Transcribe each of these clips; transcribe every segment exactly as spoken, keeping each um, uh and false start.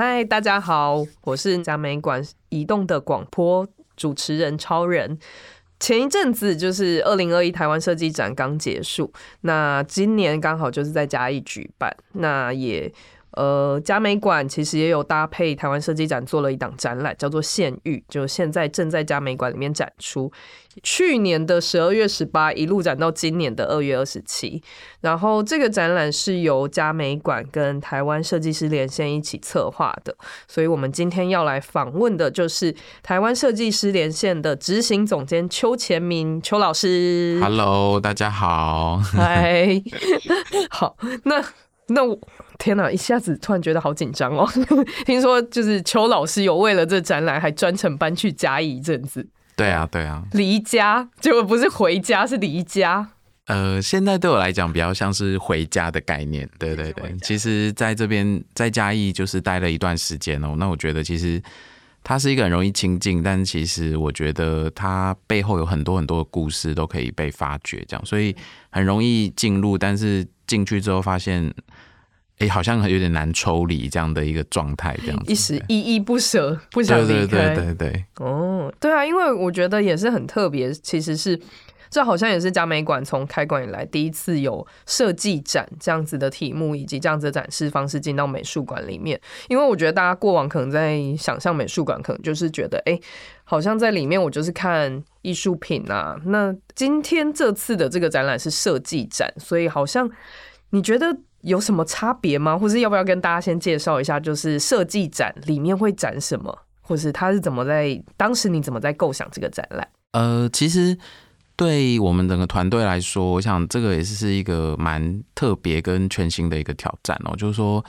嗨，大家好，我是嘉美馆移动的广播主持人超人。前一阵子就是二零二一台湾设计展刚结束，那今年刚好就是在嘉义举办，那也呃，嘉美馆其实也有搭配台湾设计展做了一档展览，叫做《现域》，就现在正在嘉美馆里面展出。去年的十二月十八一路展到今年的二月二十七，然后这个展览是由嘉美馆跟台湾设计师连线一起策划的，所以我们今天要来访问的就是台湾设计师连线的执行总监邱前民邱老师。Hello， 大家好。嗨，好，那。那我天哪，一下子突然觉得好紧张哦！听说就是邱老师有为了这展览还专程搬去嘉义一阵子。对啊，对啊，离家，结果不是回家，是离家。呃，现在对我来讲比较像是回家的概念，对对对。其实在这边在嘉义就是待了一段时间哦，那我觉得其实它是一个很容易亲近，但其实我觉得它背后有很多很多的故事都可以被发掘，这样，所以很容易进入，但是进去之后发现。欸、好像有点难抽离这样的一个状态，这样子一时依依不舍，不想离开。对对对对对。哦，对啊，因为我觉得也是很特别，其实是这好像也是嘉美馆从开馆以来第一次有设计展这样子的题目，以及这样子的展示方式进到美术馆里面。因为我觉得大家过往可能在想象美术馆，可能就是觉得，哎、欸，好像在里面我就是看艺术品啊。那今天这次的这个展览是设计展，所以好像你觉得？有什么差别吗？或是要不要跟大家先介绍一下，就是设计展里面会展什么，或是它是怎么在当时你怎么在构想这个展览？呃，其实对我们整个团队来说，我想这个也是一个蛮特别跟全新的一个挑战哦。就是说，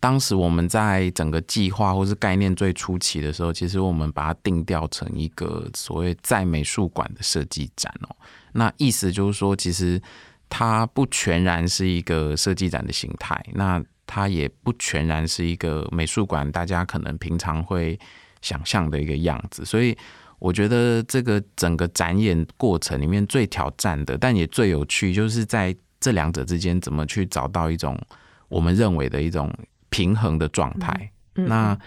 当时我们在整个计划或是概念最初期的时候，其实我们把它定调成一个所谓在美术馆的设计展哦。那意思就是说，其实。它不全然是一个设计展的形态，那它也不全然是一个美术馆大家可能平常会想象的一个样子，所以我觉得这个整个展演过程里面最挑战的，但也最有趣，就是在这两者之间怎么去找到一种我们认为的一种平衡的状态。嗯嗯嗯那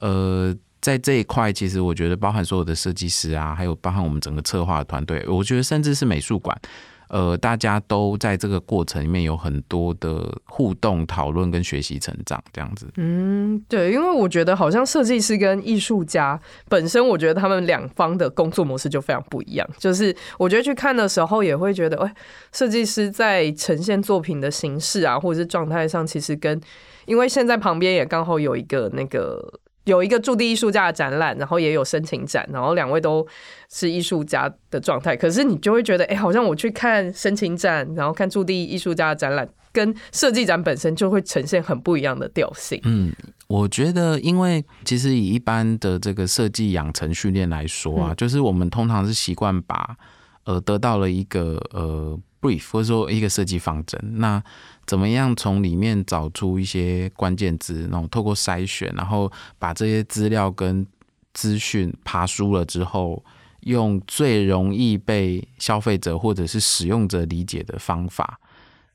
呃。在这一块，其实我觉得包含所有的设计师啊，还有包含我们整个策划团队，我觉得甚至是美术馆，呃，大家都在这个过程里面有很多的互动、讨论跟学习成长这样子。嗯，对，因为我觉得好像设计师跟艺术家本身，我觉得他们两方的工作模式就非常不一样。就是我觉得去看的时候也会觉得，哎，设计师在呈现作品的形式啊，或者是状态上，其实跟因为现在旁边也刚好有一个那个。有一个驻地艺术家的展览，然后也有申请展，然后两位都是艺术家的状态，可是你就会觉得，哎、欸，好像我去看申请展，然后看驻地艺术家的展览，跟设计展本身就会呈现很不一样的调性。嗯，我觉得，因为其实以一般的这个设计养成训练来说啊，嗯、就是我们通常是习惯把呃得到了一个呃 brief 或者说一个设计方针，那怎么样从里面找出一些关键字，然后透过筛选，然后把这些资料跟资讯爬梳了之后，用最容易被消费者或者是使用者理解的方法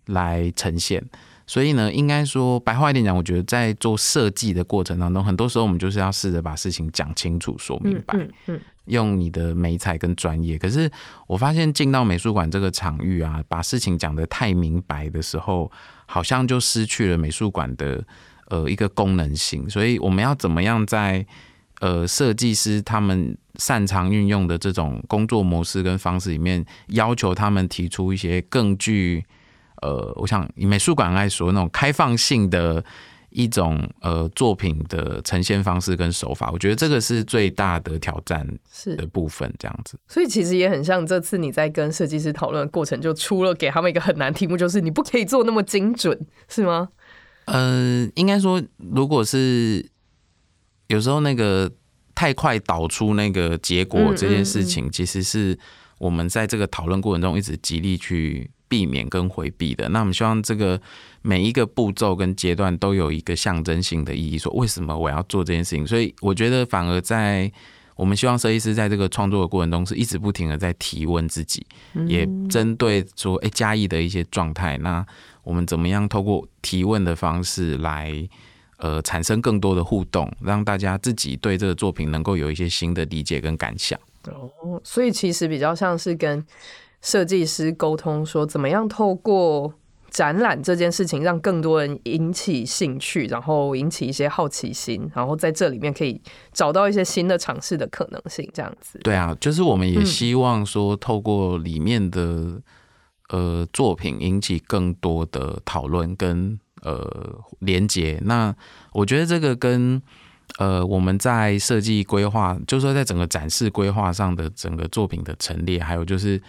来呈现。所以呢，应该说白话一点讲，我觉得在做设计的过程当中，很多时候我们就是要试着把事情讲清楚、说明白，嗯嗯嗯、用你的媒材跟专业。可是我发现进到美术馆这个场域啊，把事情讲得太明白的时候，好像就失去了美术馆的呃一个功能性。所以我们要怎么样在呃设计师他们擅长运用的这种工作模式跟方式里面，要求他们提出一些更具呃，我想以美术馆来说，那种开放性的一种呃作品的呈现方式跟手法，我觉得这个是最大的挑战的部分，这样子。所以其实也很像这次你在跟设计师讨论的过程，就出了给他们一个很难题目，就是你不可以做那么精准，是吗？呃，应该说，如果是有时候那个太快导出那个结果这件事情，嗯嗯嗯其实是我们在这个讨论过程中一直极力去。避免跟回避的，那我们希望这个每一个步骤跟阶段都有一个象征性的意义，说为什么我要做这件事情。所以我觉得反而在我们希望设计师在这个创作的过程中是一直不停的在提问自己，嗯、也针对说哎、欸、嘉义的一些状态，那我们怎么样透过提问的方式来呃产生更多的互动，让大家自己对这个作品能够有一些新的理解跟感想。哦，所以其实比较像是跟设计师沟通，说怎么样透过展览这件事情让更多人引起兴趣，然后引起一些好奇心，然后在这里面可以找到一些新的尝试的可能性，这样子。对啊，就是我们也希望说透过里面的、嗯呃作品引起更多的讨论跟呃连结。那我觉得这个跟呃我们在设计规划，就是说在整个展示规划上的整个作品的陈列，还有就是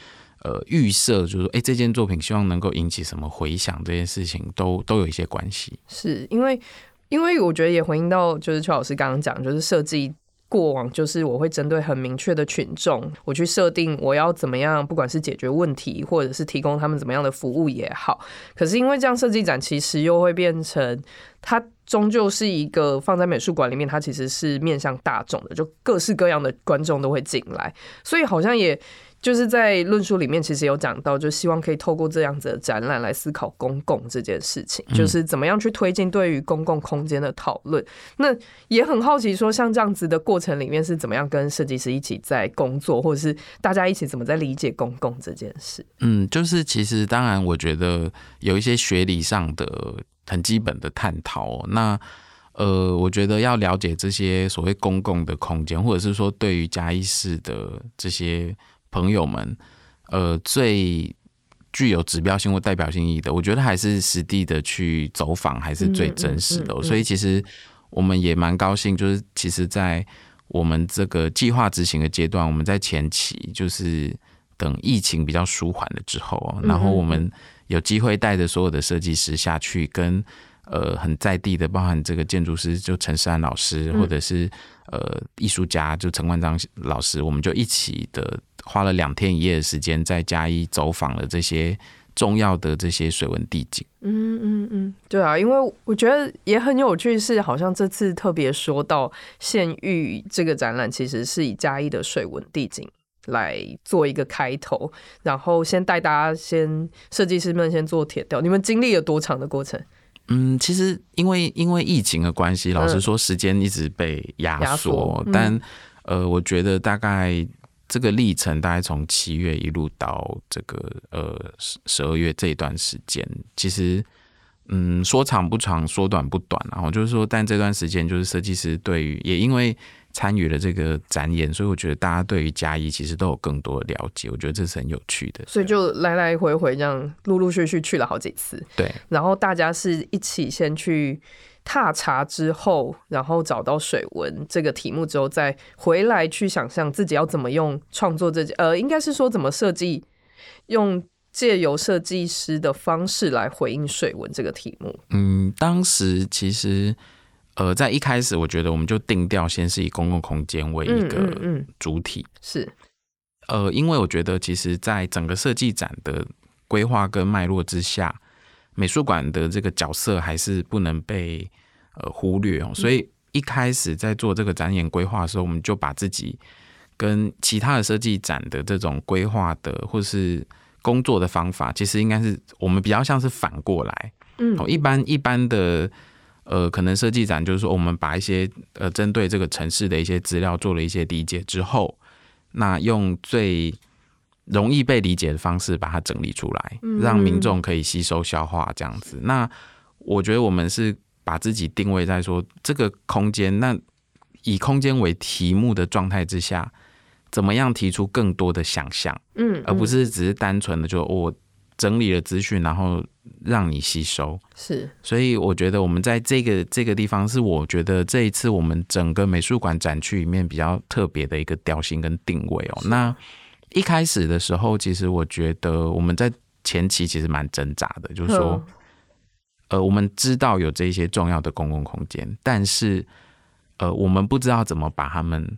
呃预设，就是说哎、欸、这件作品希望能够引起什么回响，这件事情都都有一些关系。是因为因为我觉得也回应到就是邱老师刚刚讲，就是设计过往就是我会针对很明确的群众，我去设定我要怎么样，不管是解决问题或者是提供他们怎么样的服务也好。可是因为这样设计展其实又会变成它终究是一个放在美术馆里面，它其实是面向大众的，就各式各样的观众都会进来，所以好像也就是在论述里面其实有讲到，就希望可以透过这样子的展览来思考公共这件事情，就是怎么样去推进对于公共空间的讨论。那也很好奇说像这样子的过程里面是怎么样跟设计师一起在工作，或者是大家一起怎么在理解公共这件事。嗯，就是其实当然我觉得有一些学理上的很基本的探讨、哦、那呃，我觉得要了解这些所谓公共的空间，或者是说对于嘉义市的这些朋友们，呃，最具有指标性或代表性意义的，我觉得还是实地的去走访还是最真实的、哦嗯嗯嗯嗯、所以其实我们也蛮高兴，就是其实在我们这个计划执行的阶段，我们在前期就是等疫情比较舒缓了之后、哦、然后我们有机会带着所有的设计师下去跟呃很在地的，包含这个建筑师就陈世安老师，或者是呃艺术家就陈冠章老师，我们就一起的花了两天一夜的时间，在嘉义走访了这些重要的这些水文地景。嗯嗯嗯，对啊，因为我觉得也很有趣，是好像这次特别说到县域这个展览，其实是以嘉义的水文地景来做一个开头，然后先带大家先设计师们先做铁雕。你们经历了多长的过程？嗯，其实因为因为疫情的关系，老实说时间一直被压缩、嗯，但呃，我觉得大概这个历程大概从七月一路到这个呃十二月这一段时间，其实嗯说长不长，说短不短，然后就是说，但这段时间就是设计师对于也因为参与了这个展演，所以我觉得大家对于嘉义其实都有更多的了解，我觉得这是很有趣的。所以就来来回回这样陆陆续续去了好几次。对，然后大家是一起先去踏查之后，然后找到水文这个题目之后，再回来去想象自己要怎么用创作这呃，应该是说怎么设计，用借由设计师的方式来回应水文这个题目。嗯，当时其实呃，在一开始我觉得我们就定调先是以公共空间为一个主体，嗯嗯嗯是呃，因为我觉得其实在整个设计展的规划跟脉络之下，美术馆的这个角色还是不能被、呃、忽略、哦、所以一开始在做这个展演规划的时候，我们就把自己跟其他的设计展的这种规划的或是工作的方法，其实应该是我们比较像是反过来、哦、一般一般的呃，可能设计展就是说我们把一些呃针对这个城市的一些资料做了一些理解之后，那用最容易被理解的方式把它整理出来，让民众可以吸收消化这样子。那我觉得我们是把自己定位在说这个空间，那以空间为题目的状态之下，怎么样提出更多的想象，嗯，而不是只是单纯的就我整理了资讯然后让你吸收。是，所以我觉得我们在这个这个地方是我觉得这一次我们整个美术馆展区里面比较特别的一个调性跟定位哦。那一开始的时候，其实我觉得我们在前期其实蛮挣扎的，就是说呃我们知道有这些重要的公共空间，但是呃我们不知道怎么把它们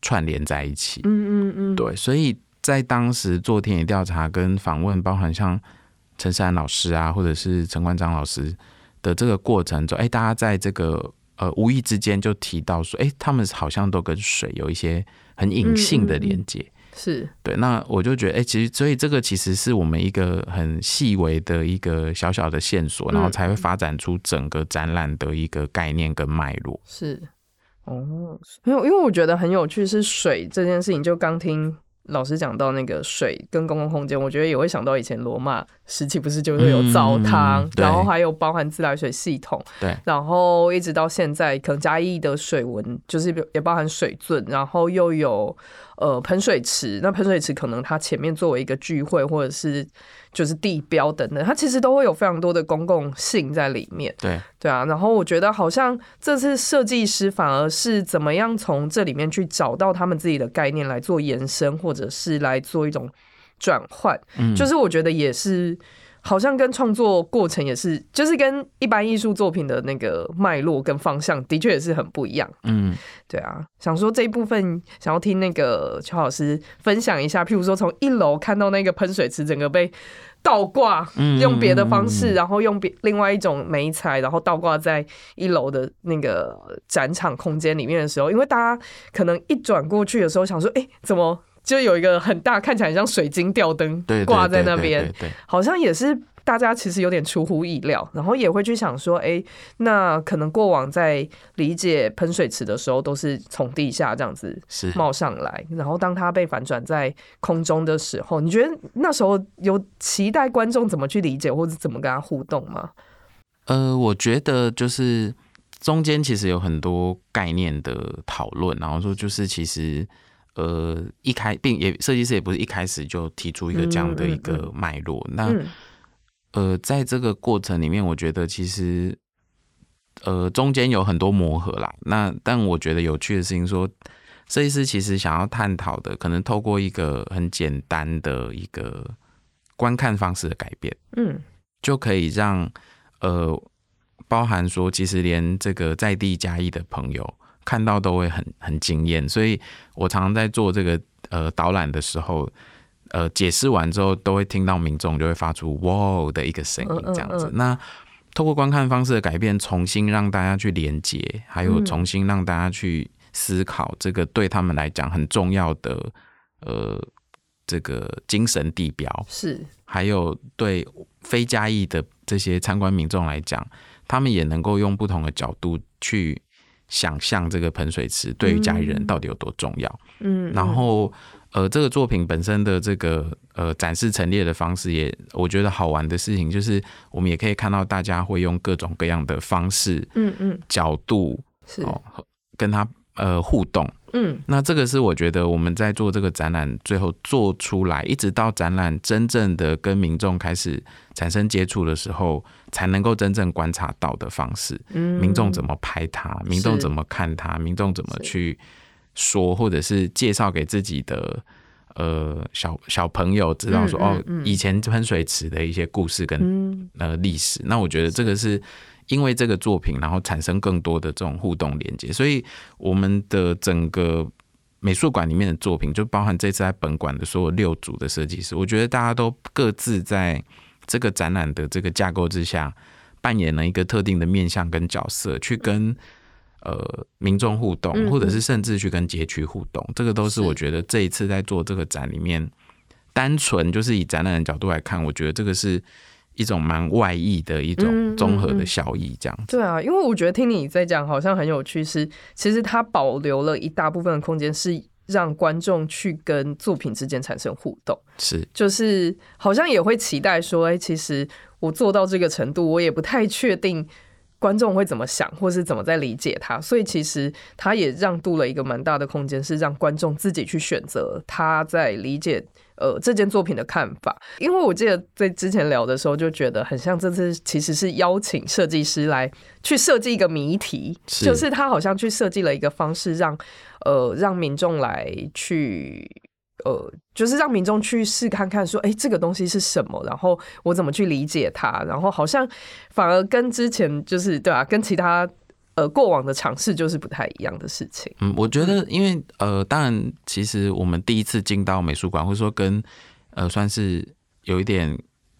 串联在一起。嗯嗯嗯，对，所以在当时做田野调查跟访问，包含像陈世安老师啊，或者是陈冠章老师的这个过程中，哎、欸，大家在这个呃无意之间就提到说，哎、欸，他们好像都跟水有一些很隐性的连接、嗯嗯嗯，是对，那我就觉得哎、欸，其实所以这个其实是我们一个很细微的一个小小的线索，然后才会发展出整个展览的一个概念跟脉络。是哦，因为我觉得很有趣是水这件事情，就刚听老师讲到那个水跟公共空间，我觉得也会想到以前罗马时期不是就会有澡堂、嗯、然后还有包含自来水系统，对，然后一直到现在可能嘉义的水文就是也包含水圳，然后又有呃喷水池，那喷水池可能它前面作为一个聚会或者是就是地标等等，它其实都会有非常多的公共性在里面。对对啊，然后我觉得好像这次设计师反而是怎么样从这里面去找到他们自己的概念来做延伸，或者是来做一种转换、嗯、就是我觉得也是好像跟创作过程也是就是跟一般艺术作品的那个脉络跟方向的确也是很不一样。嗯，对啊，想说这一部分想要听那个邱老师分享一下，譬如说从一楼看到那个喷水池整个被倒挂，用别的方式、嗯、然后用另外一种媒材然后倒挂在一楼的那个展场空间里面的时候，因为大家可能一转过去的时候想说哎、欸，怎么就有一个很大看起来像水晶吊灯挂在那边，好像也是大家其实有点出乎意料，然后也会去想说哎，那可能过往在理解喷水池的时候都是从地下这样子冒上来，然后当它被反转在空中的时候，你觉得那时候有期待观众怎么去理解或者怎么跟他互动吗？呃，我觉得就是中间其实有很多概念的讨论，然后说就是其实呃，一开并也设计师也不是一开始就提出一个这样的一个脉络。嗯嗯嗯、那呃，在这个过程里面，我觉得其实呃中间有很多磨合啦。那但我觉得有趣的事情说，设计师其实想要探讨的，可能透过一个很简单的一个观看方式的改变，嗯，就可以让呃包含说，其实连这个在地嘉义的朋友看到都会很很惊艳，所以我常常在做这个呃导览的时候，呃解释完之后都会听到民众就会发出哇的一个声音这样子。嗯嗯嗯，那透过观看方式的改变，重新让大家去连接，还有重新让大家去思考这个对他们来讲很重要的呃这个精神地标，是还有对非嘉义的这些参观民众来讲，他们也能够用不同的角度去想象这个喷水池对于嘉义人到底有多重要。嗯，然后呃，这个作品本身的这个呃展示陈列的方式也，我觉得好玩的事情就是，我们也可以看到大家会用各种各样的方式，嗯嗯，角度是、哦、跟他呃互动。嗯，那这个是我觉得我们在做这个展览最后做出来，一直到展览真正的跟民众开始产生接触的时候，才能够真正观察到的方式。嗯，民众怎么拍它，民众怎么看它，民众怎么去说，或者是介绍给自己的呃 小, 小朋友知道说、嗯嗯嗯、哦，以前喷水池的一些故事跟、嗯、呃历史。那我觉得这个是因为这个作品然后产生更多的这种互动连接，所以我们的整个美术馆里面的作品就包含这次在本馆的所有六组的设计师，我觉得大家都各自在这个展览的这个架构之下扮演了一个特定的面向跟角色，去跟呃民众互动，或者是甚至去跟街区互动。这个都是我觉得这一次在做这个展里面，单纯就是以展览的角度来看，我觉得这个是一种蛮外溢的一种综合的效益这样子、嗯嗯嗯、对啊，因为我觉得听你在讲好像很有趣是，其实它保留了一大部分的空间是让观众去跟作品之间产生互动，是就是好像也会期待说哎、欸，其实我做到这个程度我也不太确定观众会怎么想或是怎么在理解它，所以其实它也让渡了一个蛮大的空间，是让观众自己去选择他在理解呃，这件作品的看法。因为我记得在之前聊的时候就觉得很像这次其实是邀请设计师来去设计一个谜题，是就是他好像去设计了一个方式让呃让民众来去呃就是让民众去试看看说哎，这个东西是什么，然后我怎么去理解它，然后好像反而跟之前就是对啊跟其他呃，过往的尝试就是不太一样的事情。嗯，我觉得，因为呃，当然，其实我们第一次进到美术馆，或者说跟呃，算是有一点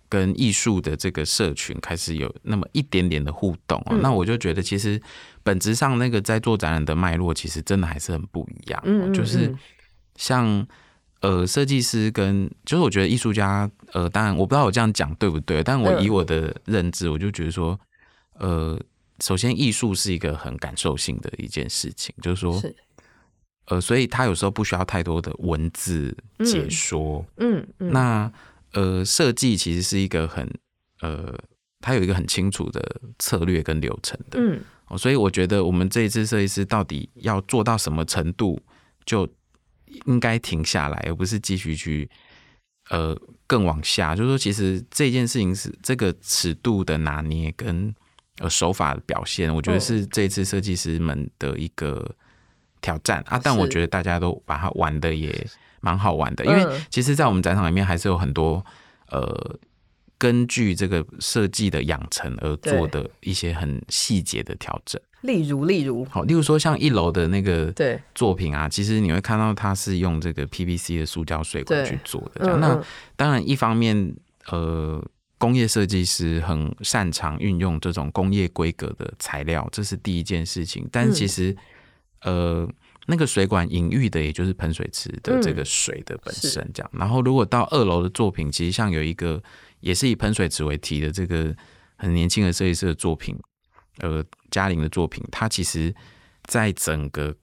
跟艺术的这个社群开始有那么一点点的互动、哦嗯、那我就觉得，其实本质上那个在做展览的脉络，其实真的还是很不一样、哦。嗯嗯嗯，就是像呃，设计师跟就是我觉得艺术家，呃，当然我不知道我这样讲对不对，但我以我的认知，我就觉得说，呃，首先艺术是一个很感受性的一件事情，就是说，是呃，所以他有时候不需要太多的文字解说，嗯，嗯嗯那呃，设计其实是一个很呃，他有一个很清楚的策略跟流程的，嗯，哦，所以我觉得我们这一次设计师到底要做到什么程度，就应该停下来，而不是继续去呃更往下。就是说，其实这件事情是这个尺度的拿捏跟呃手法的表现，我觉得是这一次设计师们的一个挑战、嗯、啊。但我觉得大家都把它玩的也蛮好玩的，因为其实，在我们展场里面还是有很多呃根据这个设计的养成而做的一些很细节的调整。例如例如好，例如说像一楼的那个作品啊，其实你会看到它是用这个 P V C 的塑胶水管去做的这样。那当然一方面呃工业设计师很擅长运用这种工业规格的材料，这是第一件事情，但其实、嗯、呃那个水管隐喻的也就是喷水池的这个水的本身这样、嗯、然后如果到二楼的作品，其实像有一个也是以喷水池为题的这个很年轻的设计师的作品，呃嘉玲的作品，它其实在整个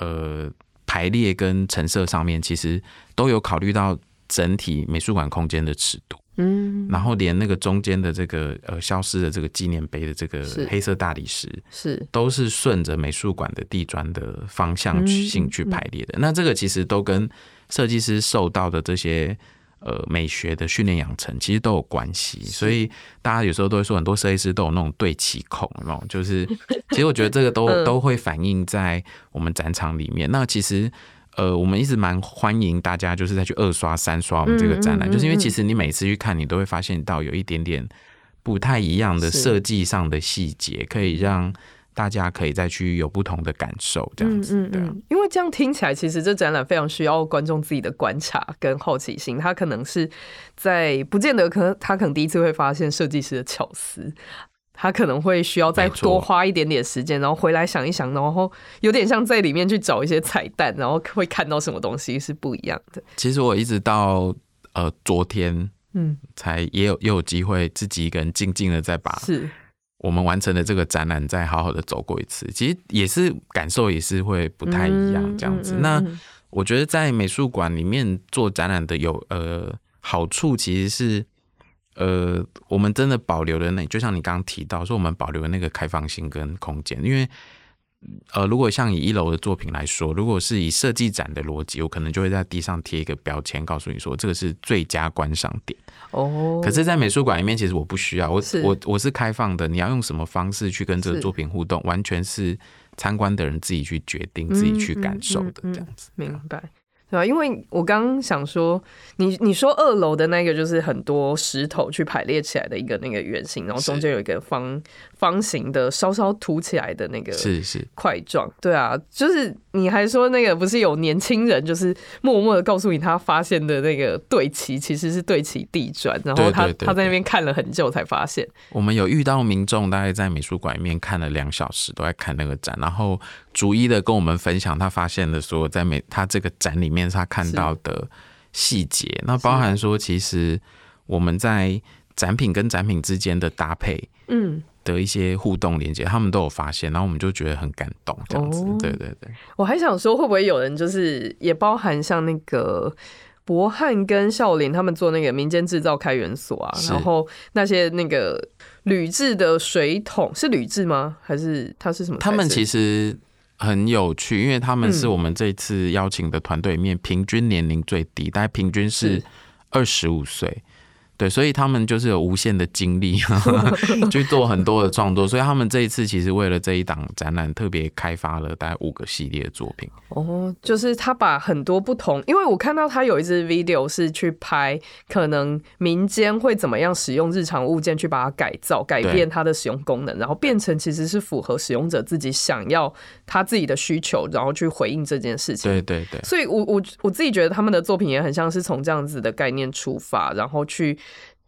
呃排列跟陈设上面，其实都有考虑到整体美术馆空间的尺度，嗯，然后连那个中间的这个呃消失的这个纪念碑的这个黑色大理石，是都是顺着美术馆的地砖的方向性去排列的、嗯嗯、那这个其实都跟设计师受到的这些呃，美学的训练养成其实都有关系，所以大家有时候都会说，很多设计师都有那种对齐控，有没有？就是其实我觉得这个都、嗯、都会反映在我们展场里面。那其实呃，我们一直蛮欢迎大家就是再去二刷、三刷我们这个展览，嗯嗯嗯嗯就是因为其实你每次去看，你都会发现到有一点点不太一样的设计上的细节，可以让大家可以再去有不同的感受这样子、嗯嗯嗯、因为这样听起来其实这展览非常需要观众自己的观察跟好奇心，他可能是在不见得可能他可能第一次会发现设计师的巧思，他可能会需要再多花一点点时间，然后回来想一想，然后有点像在里面去找一些彩蛋，然后会看到什么东西是不一样的。其实我一直到呃昨天嗯，才也有也有机会自己一个人静静的再把是我们完成的这个展览再好好的走过一次，其实也是感受也是会不太一样这样子、嗯嗯嗯、那我觉得在美术馆里面做展览的有呃好处，其实是呃我们真的保留了那，就像你刚刚提到说我们保留了那个开放性跟空间，因为呃如果像以一楼的作品来说，如果是以设计展的逻辑，我可能就会在地上贴一个标签告诉你说这个是最佳观赏点哦。可是在美术馆里面其实我不需要，我是 我, 我是开放的，你要用什么方式去跟这个作品互动，完全是参观的人自己去决定自己去感受的这样子、嗯嗯嗯、明白对吧？因为我刚刚想说你你说二楼的那个就是很多石头去排列起来的一个那个圆形，然后中间有一个方方形的稍稍凸起来的那个是是块状，对啊，就是你还说那个不是有年轻人就是默默的告诉你他发现的那个对齐其实是对齐地砖，然后 他, 对对对对他在那边看了很久才发现。我们有遇到民众大概在美术馆里面看了两小时都在看那个展，然后逐一的跟我们分享他发现的所有在美他这个展里面面他看到的细节，那包含说其实我们在展品跟展品之间的搭配的一些互动连接、嗯、他们都有发现，然后我们就觉得很感动这样子、哦、对对对。我还想说会不会有人就是也包含像那个博翰跟孝琳他们做那个民间制造开源所啊，然后那些那个铝制的水桶是铝制吗还是它是什么材质？他们其实很有趣，因为他们是我们这次邀请的团队里面平均年龄最低、嗯、大概平均是二十五岁，对，所以他们就是有无限的精力去做很多的创作，所以他们这一次其实为了这一档展览特别开发了大概五个系列的作品哦，就是他把很多不同，因为我看到他有一支 video 是去拍可能民间会怎么样使用日常物件去把它改造改变它的使用功能，然后变成其实是符合使用者自己想要他自己的需求，然后去回应这件事情，对对对，所以 我, 我, 我自己觉得他们的作品也很像是从这样子的概念出发，然后去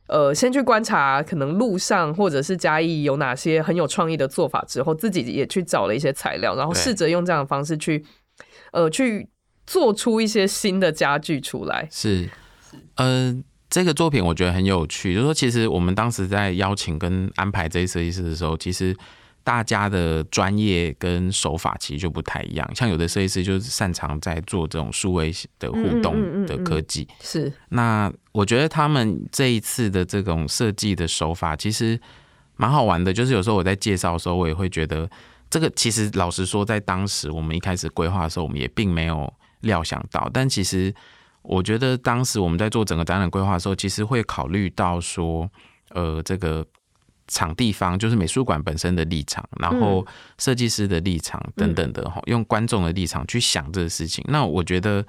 呃，先去观察可能路上或者是嘉义有哪些很有创意的做法之后，自己也去找了一些材料，然后试着用这样的方式去呃，去做出一些新的家具出来。是，呃，这个作品我觉得很有趣，就是说其实我们当时在邀请跟安排这一设计师的时候，其实大家的专业跟手法其实就不太一样，像有的设计师就是擅长在做这种数位的互动的科技，嗯嗯嗯嗯是。那我觉得他们这一次的这种设计的手法其实蛮好玩的，就是有时候我在介绍的时候，我也会觉得这个其实老实说，在当时我们一开始规划的时候，我们也并没有料想到，但其实我觉得当时我们在做整个展览规划的时候，其实会考虑到说，呃，这个。场地方就是美术馆本身的立场，然后设计师的立场等等的、嗯、用观众的立场去想这个事情。那我觉得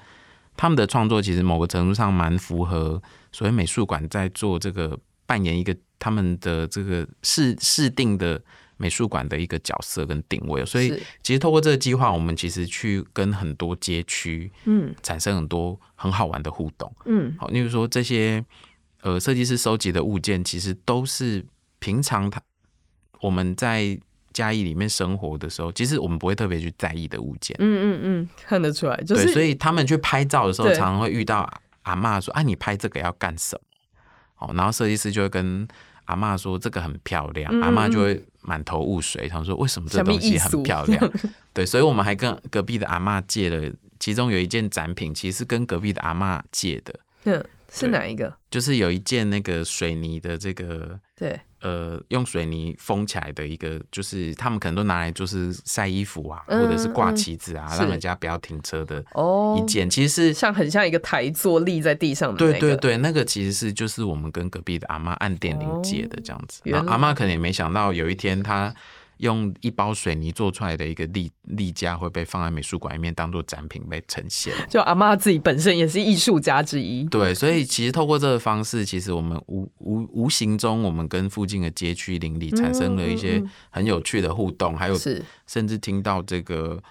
他们的创作其实某个程度上蛮符合所谓美术馆在做这个扮演一个他们的这个设定的美术馆的一个角色跟定位，所以其实透过这个计划，我们其实去跟很多街区产生很多很好玩的互动。嗯，好，例如说这些呃设计师收集的物件，其实都是平常他我们在嘉义里面生活的时候，其实我们不会特别去在意的物件。嗯嗯嗯，看得出来。就是、对，所以他们去拍照的时候，常常会遇到阿嬷说：“啊，你拍这个要干什么？”哦，然后设计师就会跟阿嬷说：“这个很漂亮。嗯嗯”阿嬷就会满头雾水，想说：“为什么这东西很漂亮？”对，所以我们还跟隔壁的阿嬷借了，其中有一件展品，其实是跟隔壁的阿嬷借的。嗯，是哪一个？就是有一件那个水泥的这个对。呃，用水泥封起来的一个，就是他们可能都拿来就是晒衣服啊，嗯、或者是挂旗子啊，让人家不要停车的一件，哦、其实是像很像一个台座立在地上的那个。对对对，那个其实是就是我们跟隔壁的阿嬷按电铃借的这样子。哦、然后阿嬷可能也没想到有一天她用一包水泥做出来的一个立立架会被放在美术馆里面当做展品被呈现。就阿嬷自己本身也是艺术家之一。对，所以其实透过这个方式，其实我们 无, 无, 无形中我们跟附近的街区邻里产生了一些很有趣的互动，嗯嗯嗯还有甚至听到这个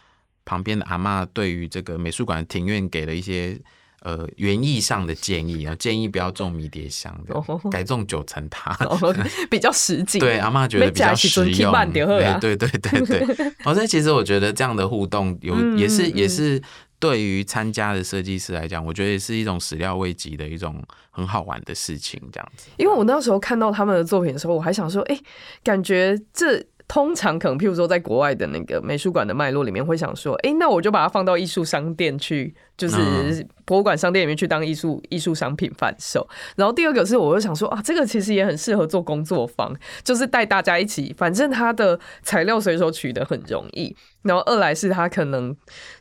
旁边的阿嬷对于这个美术馆的庭院给了一些呃，园艺上的建议啊，建议不要种迷迭香的， oh, 改种九层塔， oh, 比较实际。对，阿嬷觉得比较实用。对对对对对。好，所以其实我觉得这样的互动有也是也是对于参加的设计师来讲，我觉得也是一种始料未及的一种很好玩的事情，这样子。因为我那时候看到他们的作品的时候，我还想说，哎、欸，感觉这。通常可能譬如说在国外的那个美术馆的脉络里面会想说，哎、欸，那我就把它放到艺术商店去，就是博物馆商店里面去当艺术艺术商品贩售。然后第二个是我就想说啊，这个其实也很适合做工作坊，就是带大家一起，反正它的材料随手取得很容易。然后二来是它可能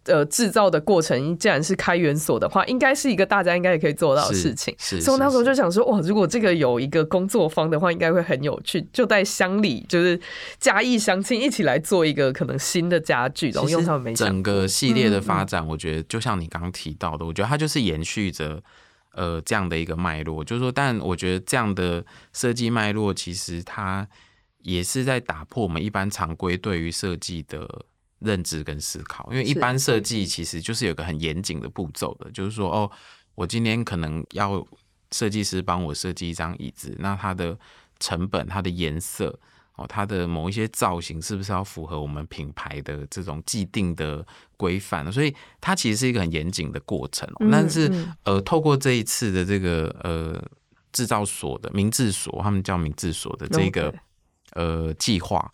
呃制造的过程，既然是开源所的话，应该是一个大家应该也可以做到的事情。所以那时候就想说，哇，如果这个有一个工作坊的话，应该会很有趣。就在乡里，就是嘉义乡亲一起来做一个可能新的家具，然后用他们没想过。整个系列的发展，我觉得就像你刚刚提到的，嗯嗯我觉得它就是延续着呃这样的一个脉络。就是说，但我觉得这样的设计脉络，其实它也是在打破我们一般常规对于设计的。认知跟思考，因为一般设计其实就是有个很严谨的步骤的，就是说哦，我今天可能要设计师帮我设计一张椅子，那它的成本、它的颜色、哦、它的某一些造型是不是要符合我们品牌的这种既定的规范？所以它其实是一个很严谨的过程、哦。但是呃，透过这一次的这个呃制造所的明治所，他们叫明治所的这个呃计划。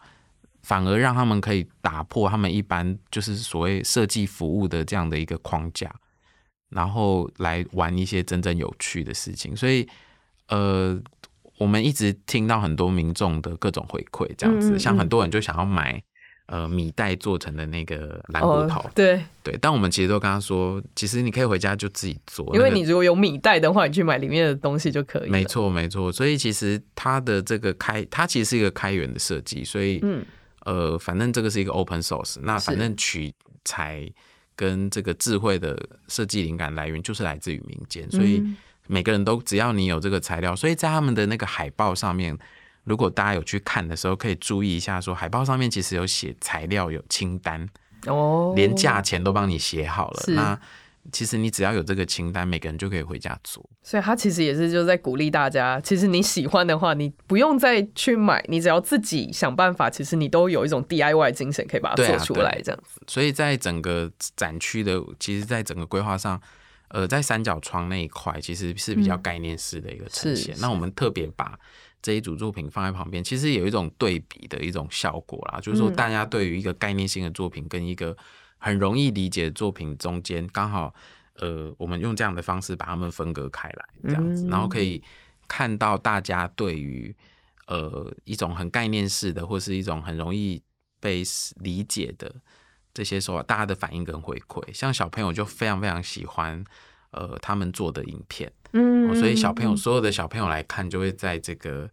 反而让他们可以打破他们一般就是所谓设计服务的这样的一个框架，然后来玩一些真正有趣的事情。所以，呃，我们一直听到很多民众的各种回馈，这样子，像很多人就想要买呃米袋做成的那个蓝骨头，哦、对对。但我们其实都跟他说，其实你可以回家就自己做，因为你如果有米袋的话，你去买里面的东西就可以了。没错没错，所以其实它的这个开，它其实是一个开源的设计，所以嗯。呃，反正这个是一个 open source， 那反正取材跟这个智慧的设计灵感来源就是来自于民间，所以每个人都只要你有这个材料，所以在他们的那个海报上面，如果大家有去看的时候，可以注意一下说，海报上面其实有写材料有清单，哦，连价钱都帮你写好了，那其实你只要有这个清单，每个人就可以回家做。所以他其实也是就在鼓励大家，其实你喜欢的话，你不用再去买，你只要自己想办法，其实你都有一种 D I Y 精神可以把它做出来这样子。啊、所以在整个展区的，其实在整个规划上，呃，在三角窗那一块其实是比较概念式的一个呈现。嗯、那我们特别把这一组作品放在旁边，其实有一种对比的一种效果啦，就是说大家对于一个概念性的作品跟一个很容易理解的作品中间，刚好呃，我们用这样的方式把它们分隔开来，这样子，然后可以看到大家对于呃一种很概念式的，或是一种很容易被理解的这些手法，大家的反应跟回馈。像小朋友就非常非常喜欢呃他们做的影片。嗯、哦，所以小朋友所有的小朋友来看，就会在这个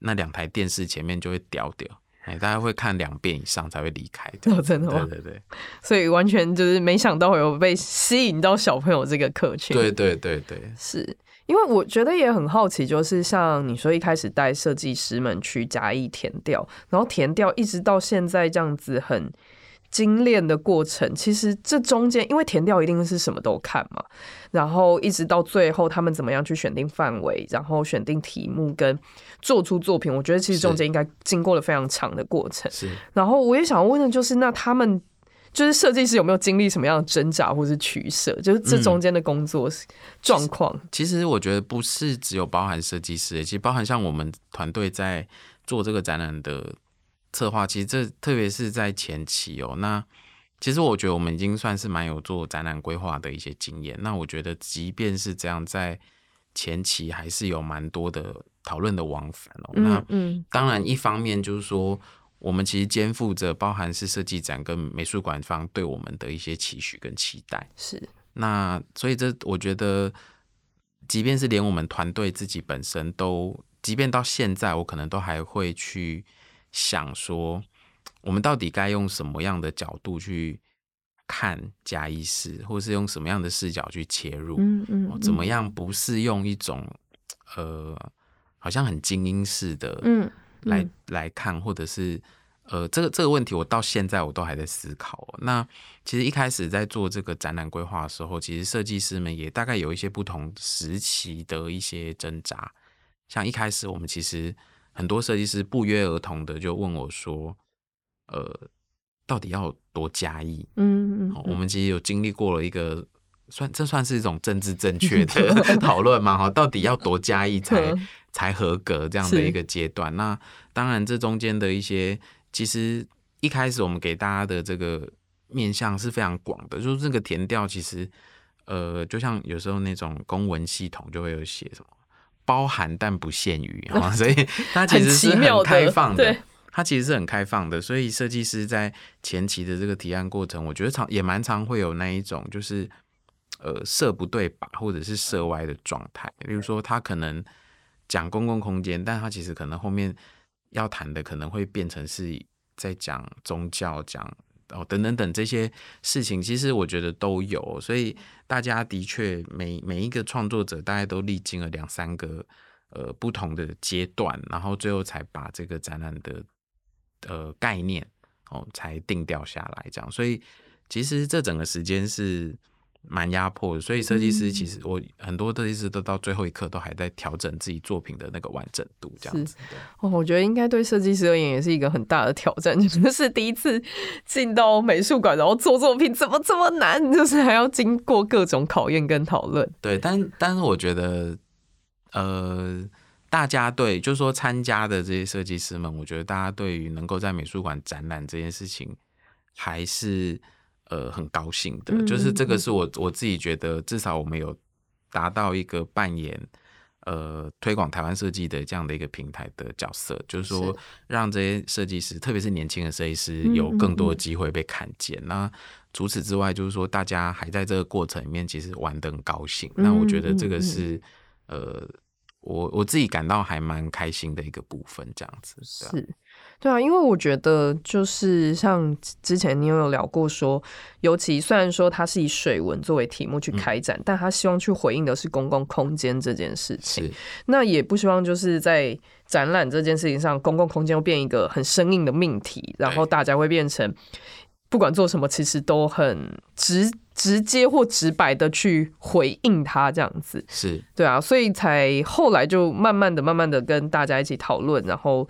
那两台电视前面就会屌屌，哎，大家会看两遍以上才会离开。哦，真的吗？对对对，所以完全就是没想到有被吸引到小朋友这个客群。对对对对，是因为我觉得也很好奇，就是像你说一开始带设计师们去嘉义田调，然后田调一直到现在这样子很精炼的过程，其实这中间因为田调一定是什么都看嘛，然后一直到最后他们怎么样去选定范围，然后选定题目跟做出作品，我觉得其实中间应该经过了非常长的过程。是，然后我也想问的就是那他们就是设计师有没有经历什么样的挣扎或是取舍，就是这中间的工作状况、嗯、其实我觉得不是只有包含设计师，其实包含像我们团队在做这个展览的策划，其实这特别是在前期哦，那其实我觉得我们已经算是蛮有做展览规划的一些经验。那我觉得即便是这样，在前期还是有蛮多的讨论的往返哦。嗯嗯，那当然一方面就是说，我们其实肩负着包含是设计展跟美术馆方对我们的一些期许跟期待。是，那所以这我觉得，即便是连我们团队自己本身都，即便到现在，我可能都还会去想说我们到底该用什么样的角度去看嘉义市，或是用什么样的视角去切入、嗯嗯嗯、怎么样不是用一种呃好像很精英式的来、嗯嗯、来看，或者是呃这个这个问题我到现在我都还在思考、哦、那其实一开始在做这个展览规划的时候，其实设计师们也大概有一些不同时期的一些挣扎。像一开始我们其实很多设计师不约而同的就问我说呃，到底要多嘉义？ 嗯, 嗯, 嗯、哦、我们其实有经历过了一个算这算是一种政治正确的讨论嘛，到底要多嘉义才才合格这样的一个阶段。那当然这中间的一些，其实一开始我们给大家的这个面向是非常广的，就是这个田调其实呃，就像有时候那种公文系统就会有写什么包含但不限于、哦、所以它其实是很开放 的, 的它其实是很开放的。所以设计师在前期的这个提案过程，我觉得也蛮常会有那一种就是呃射不对靶或者是射歪的状态。比如说他可能讲公共空间，但他其实可能后面要谈的可能会变成是在讲宗教，讲、哦、等等等这些事情，其实我觉得都有。所以大家的确 每, 每一个创作者大概都历经了两三个呃不同的阶段，然后最后才把这个展览的呃概念哦才定调下来这样。所以其实这整个时间是蛮压迫的，所以设计师其实我很多设计师都到最后一刻都还在调整自己作品的那个完整度这样子。哦，我觉得应该对设计师而言也是一个很大的挑战，就是第一次进到美术馆然后做作品怎么这么难，就是还要经过各种考验跟讨论。对，但但是我觉得呃大家对就是说参加的这些设计师们，我觉得大家对于能够在美术馆展览这件事情还是呃，很高兴的，就是这个是我我自己觉得，至少我们有达到一个扮演呃推广台湾设计的这样的一个平台的角色，就是说让这些设计师，特别是年轻的设计师，有更多的机会被看见。嗯嗯嗯，那除此之外，就是说大家还在这个过程里面，其实玩得很高兴。嗯嗯嗯，那我觉得这个是呃，我我自己感到还蛮开心的一个部分，这样子。是。对啊，因为我觉得就是像之前你有聊过说，尤其虽然说它是以水文作为题目去开展、嗯、但它希望去回应的是公共空间这件事情，那也不希望就是在展览这件事情上公共空间会变一个很生硬的命题，然后大家会变成不管做什么其实都很直直接或直白的去回应他这样子，是对啊，所以才后来就慢慢的慢慢的跟大家一起讨论，然后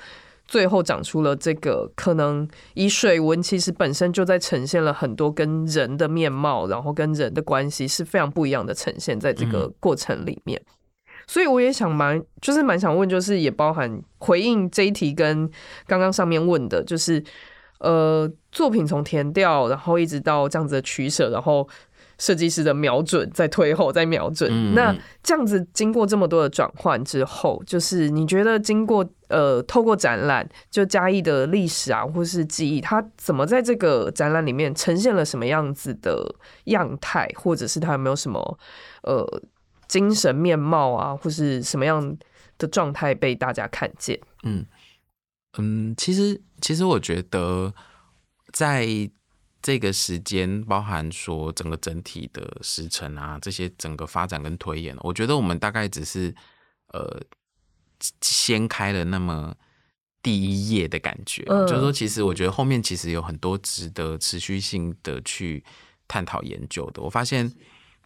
最后长出了这个可能以水文其实本身就在呈现了很多跟人的面貌，然后跟人的关系是非常不一样的呈现在这个过程里面、嗯、所以我也想蛮就是蛮想问，就是也包含回应这一题跟刚刚上面问的，就是呃，作品从填调，然后一直到这样子的取舍，然后设计师的瞄准，再推后，再瞄准、嗯。那这样子经过这么多的转换之后，就是你觉得经过呃，透过展览，就嘉义的历史啊，或是记忆，它怎么在这个展览里面呈现了什么样子的样态，或者是它有没有什么呃精神面貌啊，或是什么样的状态被大家看见？嗯。嗯，其实其实我觉得在这个时间，包含说整个整体的时程啊，这些整个发展跟推演，我觉得我们大概只是呃掀开了那么第一页的感觉、嗯、就是说其实我觉得后面其实有很多值得持续性的去探讨研究的。我发现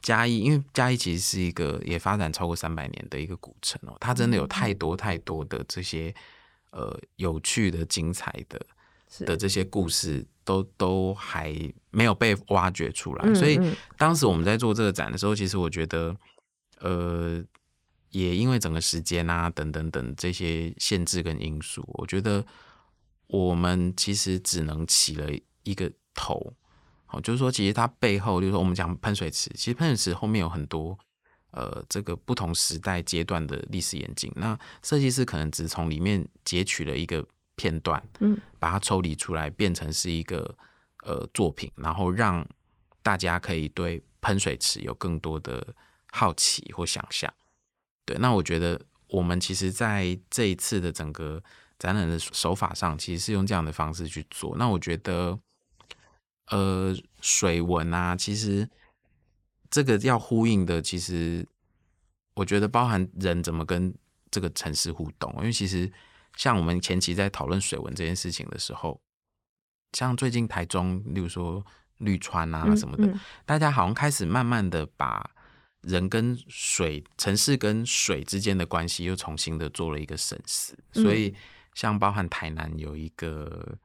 嘉义，因为嘉义其实是一个也发展超过三百年的一个古城哦，它真的有太多太多的这些呃，有趣的、精彩的的这些故事都都还没有被挖掘出来，嗯嗯，所以当时我们在做这个展的时候，其实我觉得，呃，也因为整个时间啊，等等等这些限制跟因素，我觉得我们其实只能起了一个头，好，就是说，其实它背后，就是说我们讲喷水池，其实喷水池后面有很多。呃，这个不同时代阶段的历史演进，那设计师可能只从里面截取了一个片段，嗯，把它抽离出来，变成是一个呃作品，然后让大家可以对喷水池有更多的好奇或想象。对，那我觉得我们其实在这一次的整个展览的手法上，其实是用这样的方式去做。那我觉得，呃，水文啊，其实。这个要呼应的，其实我觉得包含人怎么跟这个城市互动，因为其实像我们前期在讨论水文这件事情的时候，像最近台中，例如说绿川啊什么的，嗯嗯、大家好像开始慢慢的把人跟水、城市跟水之间的关系又重新的做了一个审视，所以像包含台南有一个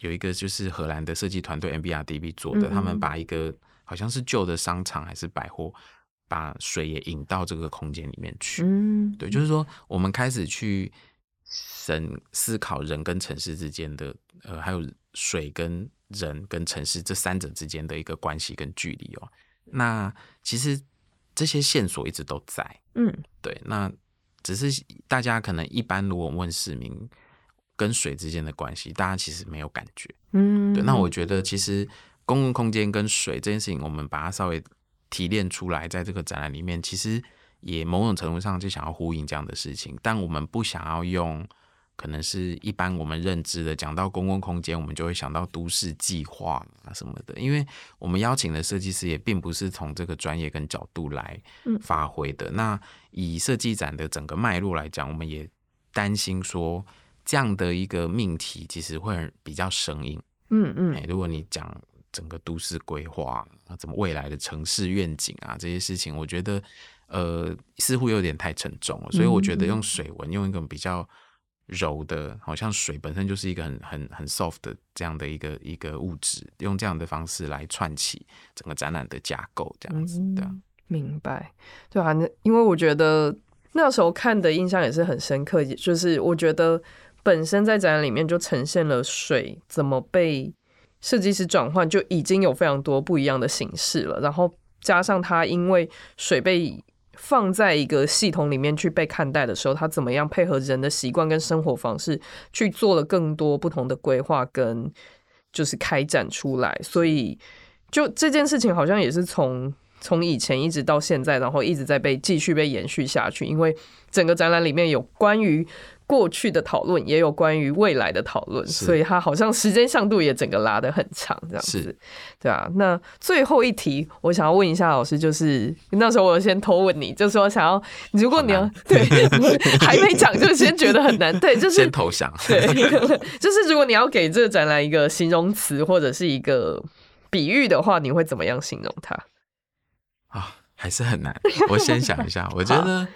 有一个就是荷兰的设计团队 M B R D B 做的，嗯嗯他们把一个。好像是旧的商场还是百货，把水也引到这个空间里面去。嗯，对，就是说我们开始去审思考人跟城市之间的，呃，还有水跟人跟城市这三者之间的一个关系跟距离哦。那其实这些线索一直都在，嗯，对。那只是大家可能一般如果问市民跟水之间的关系，大家其实没有感觉，嗯，对。那我觉得其实。公共空间跟水这件事情，我们把它稍微提炼出来，在这个展览里面，其实也某种程度上就想要呼应这样的事情，但我们不想要用可能是一般我们认知的，讲到公共空间，我们就会想到都市计划啊什么的，因为我们邀请的设计师也并不是从这个专业跟角度来发挥的。嗯、那以设计展的整个脉络来讲，我们也担心说这样的一个命题其实会比较生硬。嗯嗯，欸、如果你讲。整个都市规划啊，怎么未来的城市愿景啊，这些事情，我觉得呃似乎有点太沉重了，所以我觉得用水文，用一个比较柔的，好像水本身就是一个很很很 soft 的这样的一个一个物质，用这样的方式来串起整个展览的架构，这样子的、嗯。明白，对啊，因为我觉得那时候看的印象也是很深刻，就是我觉得本身在展览里面就呈现了水怎么被。设计师转换就已经有非常多不一样的形式了，然后加上它因为水被放在一个系统里面去被看待的时候，它怎么样配合人的习惯跟生活方式去做了更多不同的规划跟就是开展出来，所以就这件事情好像也是从从以前一直到现在，然后一直在被继续被延续下去，因为整个展览里面有关于过去的讨论，也有关于未来的讨论，所以它好像时间向度也整个拉得很长，这样子，对啊。那最后一题，我想要问一下老师，就是那时候我先偷问你，就说想要，如果你要对还没讲，就先觉得很难，对，就是先投降，对，就是如果你要给这个展览一个形容词或者是一个比喻的话，你会怎么样形容它？啊，还是很难。我先想一下，我觉得，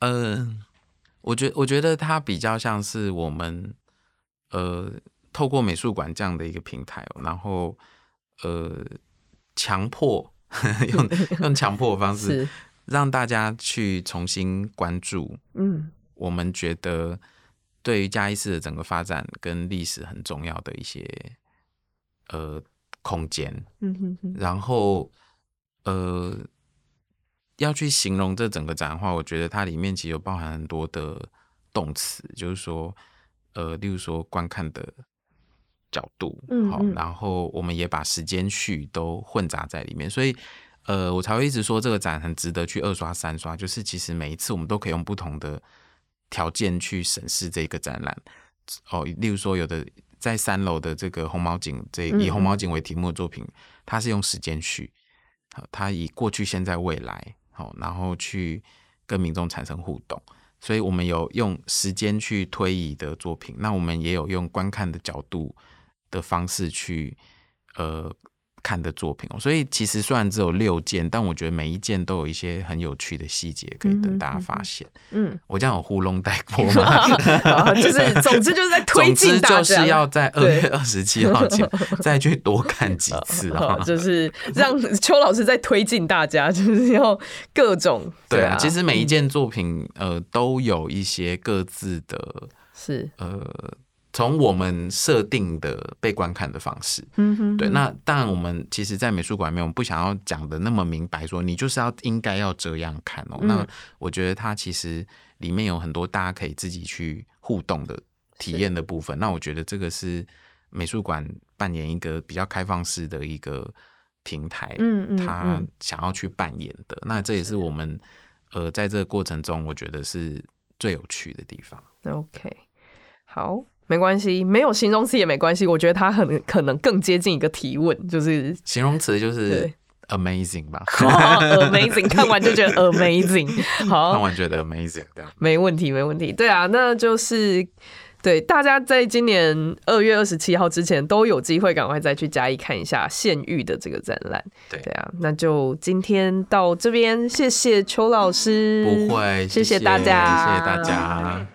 嗯、呃，我觉我觉得它比较像是我们，呃，透过美术馆这样的一个平台，然后，呃，强迫用用强迫的方式让大家去重新关注，嗯，我们觉得对于嘉义市的整个发展跟历史很重要的一些呃空间，嗯哼哼，然后呃要去形容这整个展的话，我觉得它里面其实有包含很多的动词，就是说呃，例如说观看的角度，嗯嗯，好，然后我们也把时间序都混杂在里面，所以。呃，我才会一直说这个展很值得去二刷三刷，就是其实每一次我们都可以用不同的条件去审视这个展览。哦，例如说有的在三楼的这个红毛井，这以红毛井为题目的作品，它是用时间序，它以过去、现在、未来，好，然后去跟民众产生互动。所以我们有用时间去推移的作品，那我们也有用观看的角度的方式去，呃。看的作品，所以其实虽然只有六件，但我觉得每一件都有一些很有趣的细节可以等大家发现。嗯，我这样有糊弄带过吗？就是总之就是在推进大家，总之就是要在二月二十七号前再去多看几次啊，就是让邱老师在推进大家，就是要各种对 啊, 對啊。其实每一件作品、嗯、呃都有一些各自的是呃。从我们设定的被观看的方式，嗯哼，对，那当然我们其实在美术馆里面我们不想要讲的那么明白说你就是要应该要这样看哦、嗯、那我觉得它其实里面有很多大家可以自己去互动的体验的部分，那我觉得这个是美术馆扮演一个比较开放式的一个平台，嗯嗯嗯，它想要去扮演的，那这也是我们呃在这个过程中我觉得是最有趣的地方。 OK， 好，没关系，没有形容词也没关系，我觉得它很可能更接近一个提问，就是形容词就是 amazing 吧。oh, amazing， 看完就觉得 amazing， 好，看完觉得 amazing， 对，没问题没问题，对啊，那就是对大家在今年二月二十七号之前都有机会赶快再去嘉义看一下现育的这个展览。 对, 对啊，那就今天到这边，谢谢邱老师。不会，谢谢大家，谢谢大家。